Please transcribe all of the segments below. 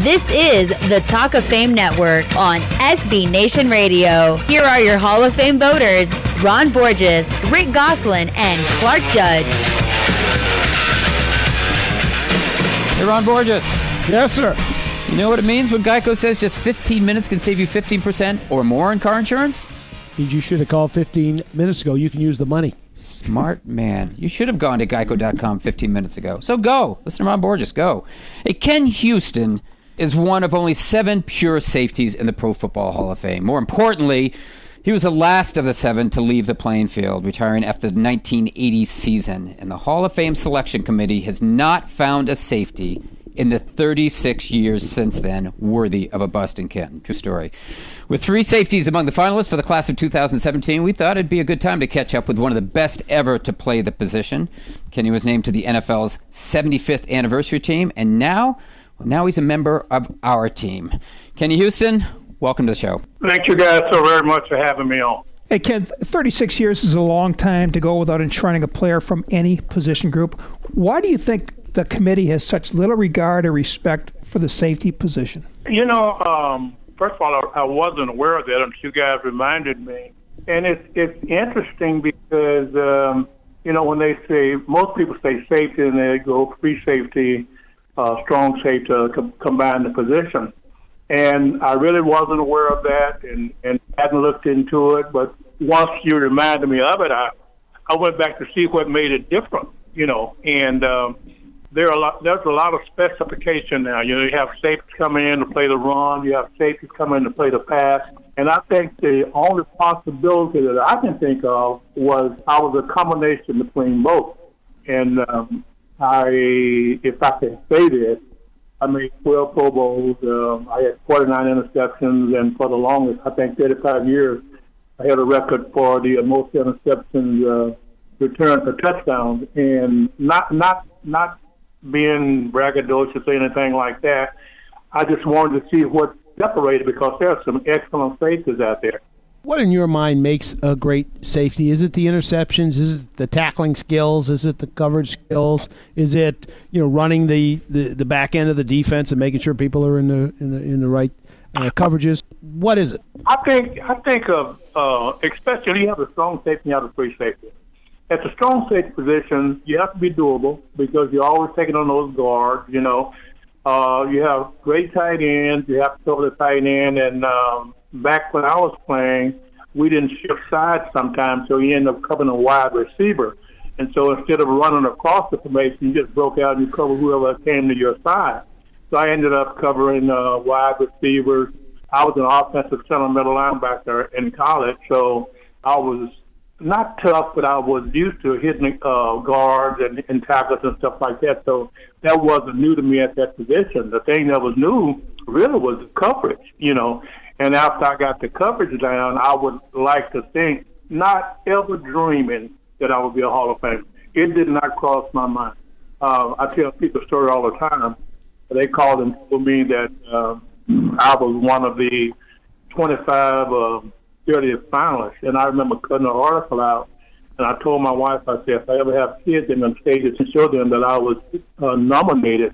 This is the Talk of Fame Network on SB Nation Radio. Here are your Hall of Fame voters, Ron Borges, Rick Goslin, and Clark Judge. Hey, Ron Borges. Yes, sir. You know what it means when GEICO says just 15 minutes can save you 15% or more in car insurance? You should have called 15 minutes ago. You can use the money. Smart man. You should have gone to geico.com 15 minutes ago. So go. Listen to Ron Borges. Go. Hey, Ken Houston is one of only 7 pure safeties in the Pro Football Hall of Fame. More importantly, he was the last of the 7 to leave the playing field, retiring after the 1980 season. And the Hall of Fame Selection Committee has not found a safety in the 36 years since then worthy of a bust in Canton. True story. With 3 safeties among the finalists for the class of 2017, we thought it'd be a good time to catch up with one of the best ever to play the position. Kenny was named to the NFL's 75th anniversary team, and now he's a member of our team. Kenny Houston, welcome to the show. Thank you guys so very much for having me on. Hey, Ken, 36 years is a long time to go without enshrining a player from any position group. Why do you think the committee has such little regard or respect for the safety position? You know, first of all, I wasn't aware of that until you guys reminded me. And it's interesting because, you know, when they say, most people say safety and they go free safety, strong safety, combine the position. And I really wasn't aware of that and hadn't looked into it. But once you reminded me of it, I went back to see what made it different, you know, and there's a lot of specification now. You know, you have safeties coming in to play the run. You have safeties coming in to play the pass. And I think the only possibility that I can think of was a combination between both. And if I can say this, I made 12 Pro Bowls. I had 49 interceptions. And for the longest, I think 35 years, I had a record for the most interceptions returned for touchdowns. And not being braggadocious or anything like that. I just wanted to see what separated because there are some excellent safeties out there. What in your mind makes a great safety? Is it the interceptions? Is it the tackling skills? Is it the coverage skills? Is it, you know, running the back end of the defense and making sure people are in the right coverages? What is it? I think of especially when you have a strong safety and you have a free safety. At the strong safety position, you have to be doable because you're always taking on those guards, you know. You have great tight ends. You have to cover the tight end. And back when I was playing, we didn't shift sides sometimes, so you end up covering a wide receiver. And so instead of running across the formation, you just broke out and you covered whoever came to your side. So I ended up covering wide receivers. I was an offensive center middle linebacker in college, so I was not tough, but I was used to hitting guards and tackles and stuff like that. So that wasn't new to me at that position. The thing that was new really was the coverage, you know. And after I got the coverage down, I would like to think, not ever dreaming that I would be a Hall of Famer. It did not cross my mind. I tell people a story all the time. They called and told me that I was one of the 25 30th finalists, and I remember cutting an article out, and I told my wife, I said, if I ever have kids, I'm going to say this and show them that I was nominated,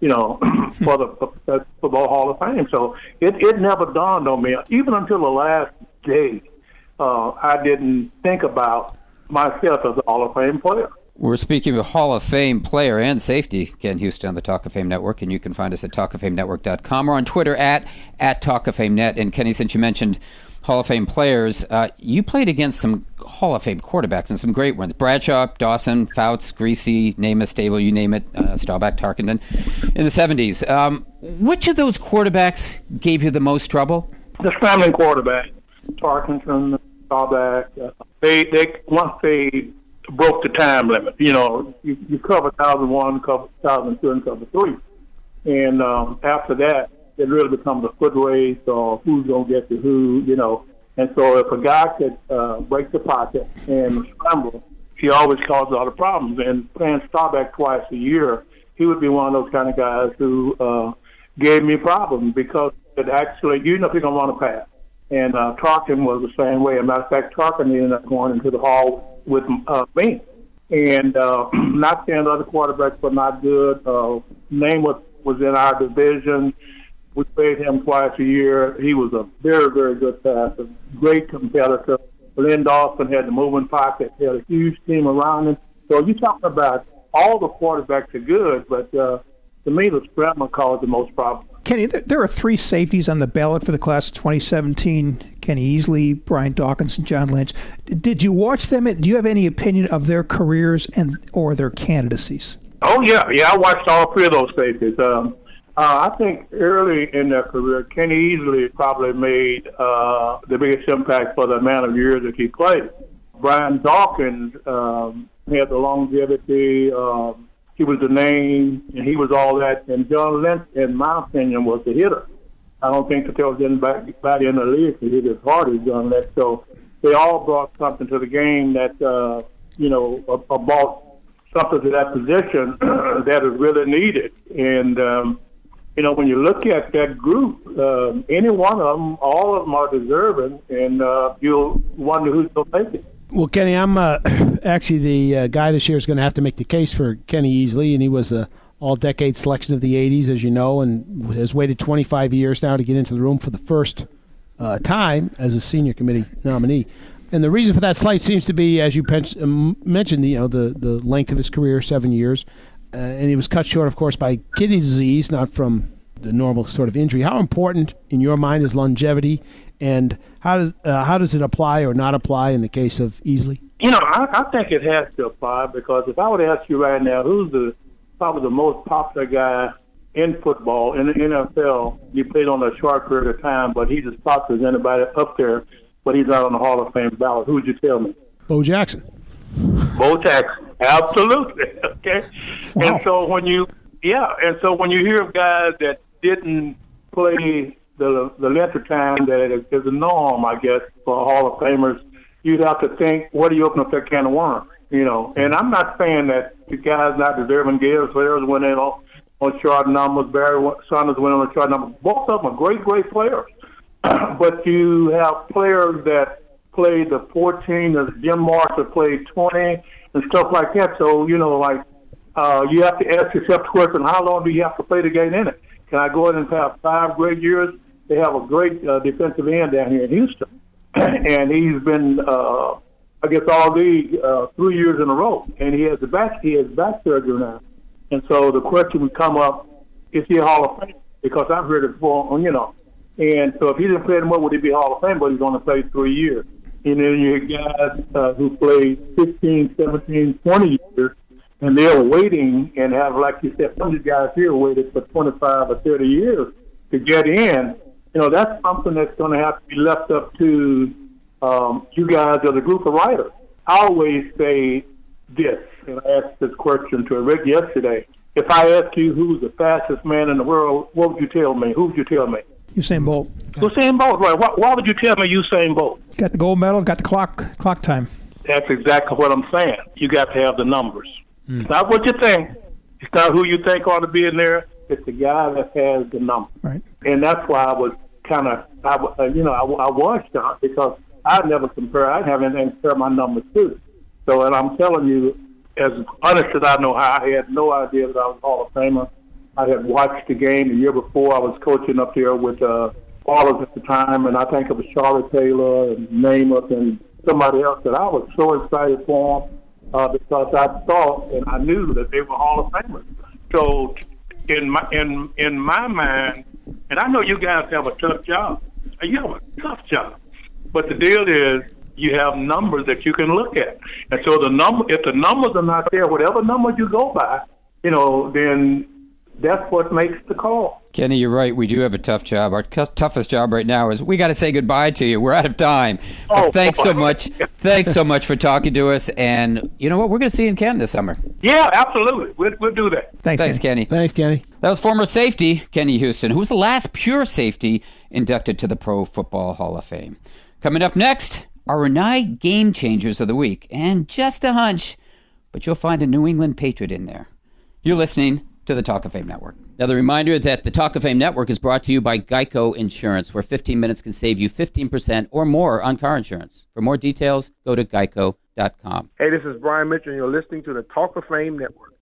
you know, for the Football Hall of Fame. So it never dawned on me. Even until the last day, I didn't think about myself as a Hall of Fame player. We're speaking of Hall of Fame player and safety, Ken Houston, on the Talk of Fame Network, and you can find us at talkoffamenetwork.com or on Twitter at TalkofFameNet. And Kenny, since you mentioned Hall of Fame players, you played against some Hall of Fame quarterbacks and some great ones. Bradshaw, Dawson, Fouts, Greasy, Namath, Stable, you name it, Staubach, Tarkenton, in the 70s. Which of those quarterbacks gave you the most trouble? The scrambling quarterback, Tarkenton, Staubach. They once they broke the time limit, you know, you cover 1,001, cover 1,002, and cover 3. And after that, it really becomes a foot race or who's going to get to who, you know. And so if a guy could break the pocket and scramble, he always caused a lot of problems. And playing Staubach twice a year, he would be one of those kind of guys who gave me problems because it actually, you know, if you're going to run a pass. And Tarkin was the same way. As a matter of fact, Tarkin ended up going into the hall with me. And not saying the other quarterbacks were not good. Namath was in our division. We played him twice a year. He was a very, very good passer, great competitor. Lynn Dawson had the moving pocket, had a huge team around him. So you're talking about all the quarterbacks are good, but to me, the scramble caused the most problem. Kenny, there are three safeties on the ballot for the class of 2017, Kenny Easley, Brian Dawkins, and John Lynch. Did you watch them? Do you have any opinion of their careers and or their candidacies? Oh, yeah, I watched all three of those safeties. I think early in their career, Kenny Easley probably made the biggest impact for the amount of years that he played. Brian Dawkins had the longevity. He was the name, and he was all that. And John Lynch, in my opinion, was the hitter. I don't think that there was anybody in the league that hit as hard as John Lynch. So they all brought something to the game that, brought something to that position that is really needed. And, when you look at that group, any one of them, all of them are deserving, and you'll wonder who's going to make it. Well, Kenny, I'm actually the guy this year is going to have to make the case for Kenny Easley, and he was the all-decade selection of the 80s, as you know, and has waited 25 years now to get into the room for the first time as a senior committee nominee. And the reason for that slate seems to be, as you mentioned, the length of his career, 7 years. And he was cut short, of course, by kidney disease, not from the normal sort of injury. How important, in your mind, is longevity, and how does it apply or not apply in the case of Easley? I think it has to apply, because if I were to ask you right now, who's probably the most popular guy in football, in the NFL, he played on a short period of time, but he's as popular as anybody up there, but he's not on the Hall of Fame ballot. Who would you tell me? Bo Jackson. Bo Jackson. Absolutely. Okay. Wow. And so when you hear of guys that didn't play the length of time that is the norm, I guess, for Hall of Famers, you'd have to think, what do you open up that can of worms? And I'm not saying that the guys not deserving gives, players went in on short numbers, Barry Sanders went on a short number. Both of them are great, great players. But you have players that played the 14, Jim Marshall played 20, and stuff like that. So, you have to ask yourself the question, how long do you have to play the game in it? Can I go in and have 5 great years? They have a great defensive end down here in Houston. And he's been, all league 3 years in a row. And he has back surgery now. And so the question would come up, is he a Hall of Fame? Because I've heard it before, And so if he didn't play anymore, would he be Hall of Fame? But he's only played 3 years. And then you had guys who played 15, 17, 20 years, and they're waiting and have, like you said, some of these guys here waited for 25 or 30 years to get in. That's something that's going to have to be left up to you guys or the group of writers. I always say this, and I asked this question to Rick yesterday. If I asked you who's the fastest man in the world, what would you tell me? Who would you tell me? Usain Bolt. Usain Bolt, right. Why would you tell me Usain Bolt? Got the gold medal, got the clock time. That's exactly what I'm saying. You got to have the numbers. Mm. It's not what you think. It's not who you think ought to be in there. It's the guy that has the numbers. Right. And that's why I was I was shocked, because I never compare. I haven't compared my numbers to. So, and I'm telling you, as honest as I know how, I had no idea that I was Hall of Famer. I had watched the game the year before. I was coaching up there with ballers at the time, and I think it was Charlie Taylor and Namath and somebody else, that I was so excited for them because I thought and I knew that they were Hall of Famers. So in my mind, and I know you guys have a tough job. You have a tough job. But the deal is you have numbers that you can look at. And so if the numbers are not there, whatever number you go by, then that's what makes the call. Kenny, you're right. We do have a tough job. Our toughest job right now is we got to say goodbye to you. We're out of time. But thanks so much. Thanks so much for talking to us. And you know what? We're going to see you in Canton this summer. Yeah, absolutely. We'll do that. Thanks, Kenny. Thanks, Kenny. That was former safety Kenny Houston, who was the last pure safety inducted to the Pro Football Hall of Fame. Coming up next, our Renai Game Changers of the Week. And just a hunch, but you'll find a New England Patriot in there. You're listening to the Talk of Fame Network. Another reminder that the Talk of Fame Network is brought to you by GEICO Insurance, where 15 minutes can save you 15% or more on car insurance. For more details, go to geico.com. Hey, this is Brian Mitchell, and you're listening to the Talk of Fame Network.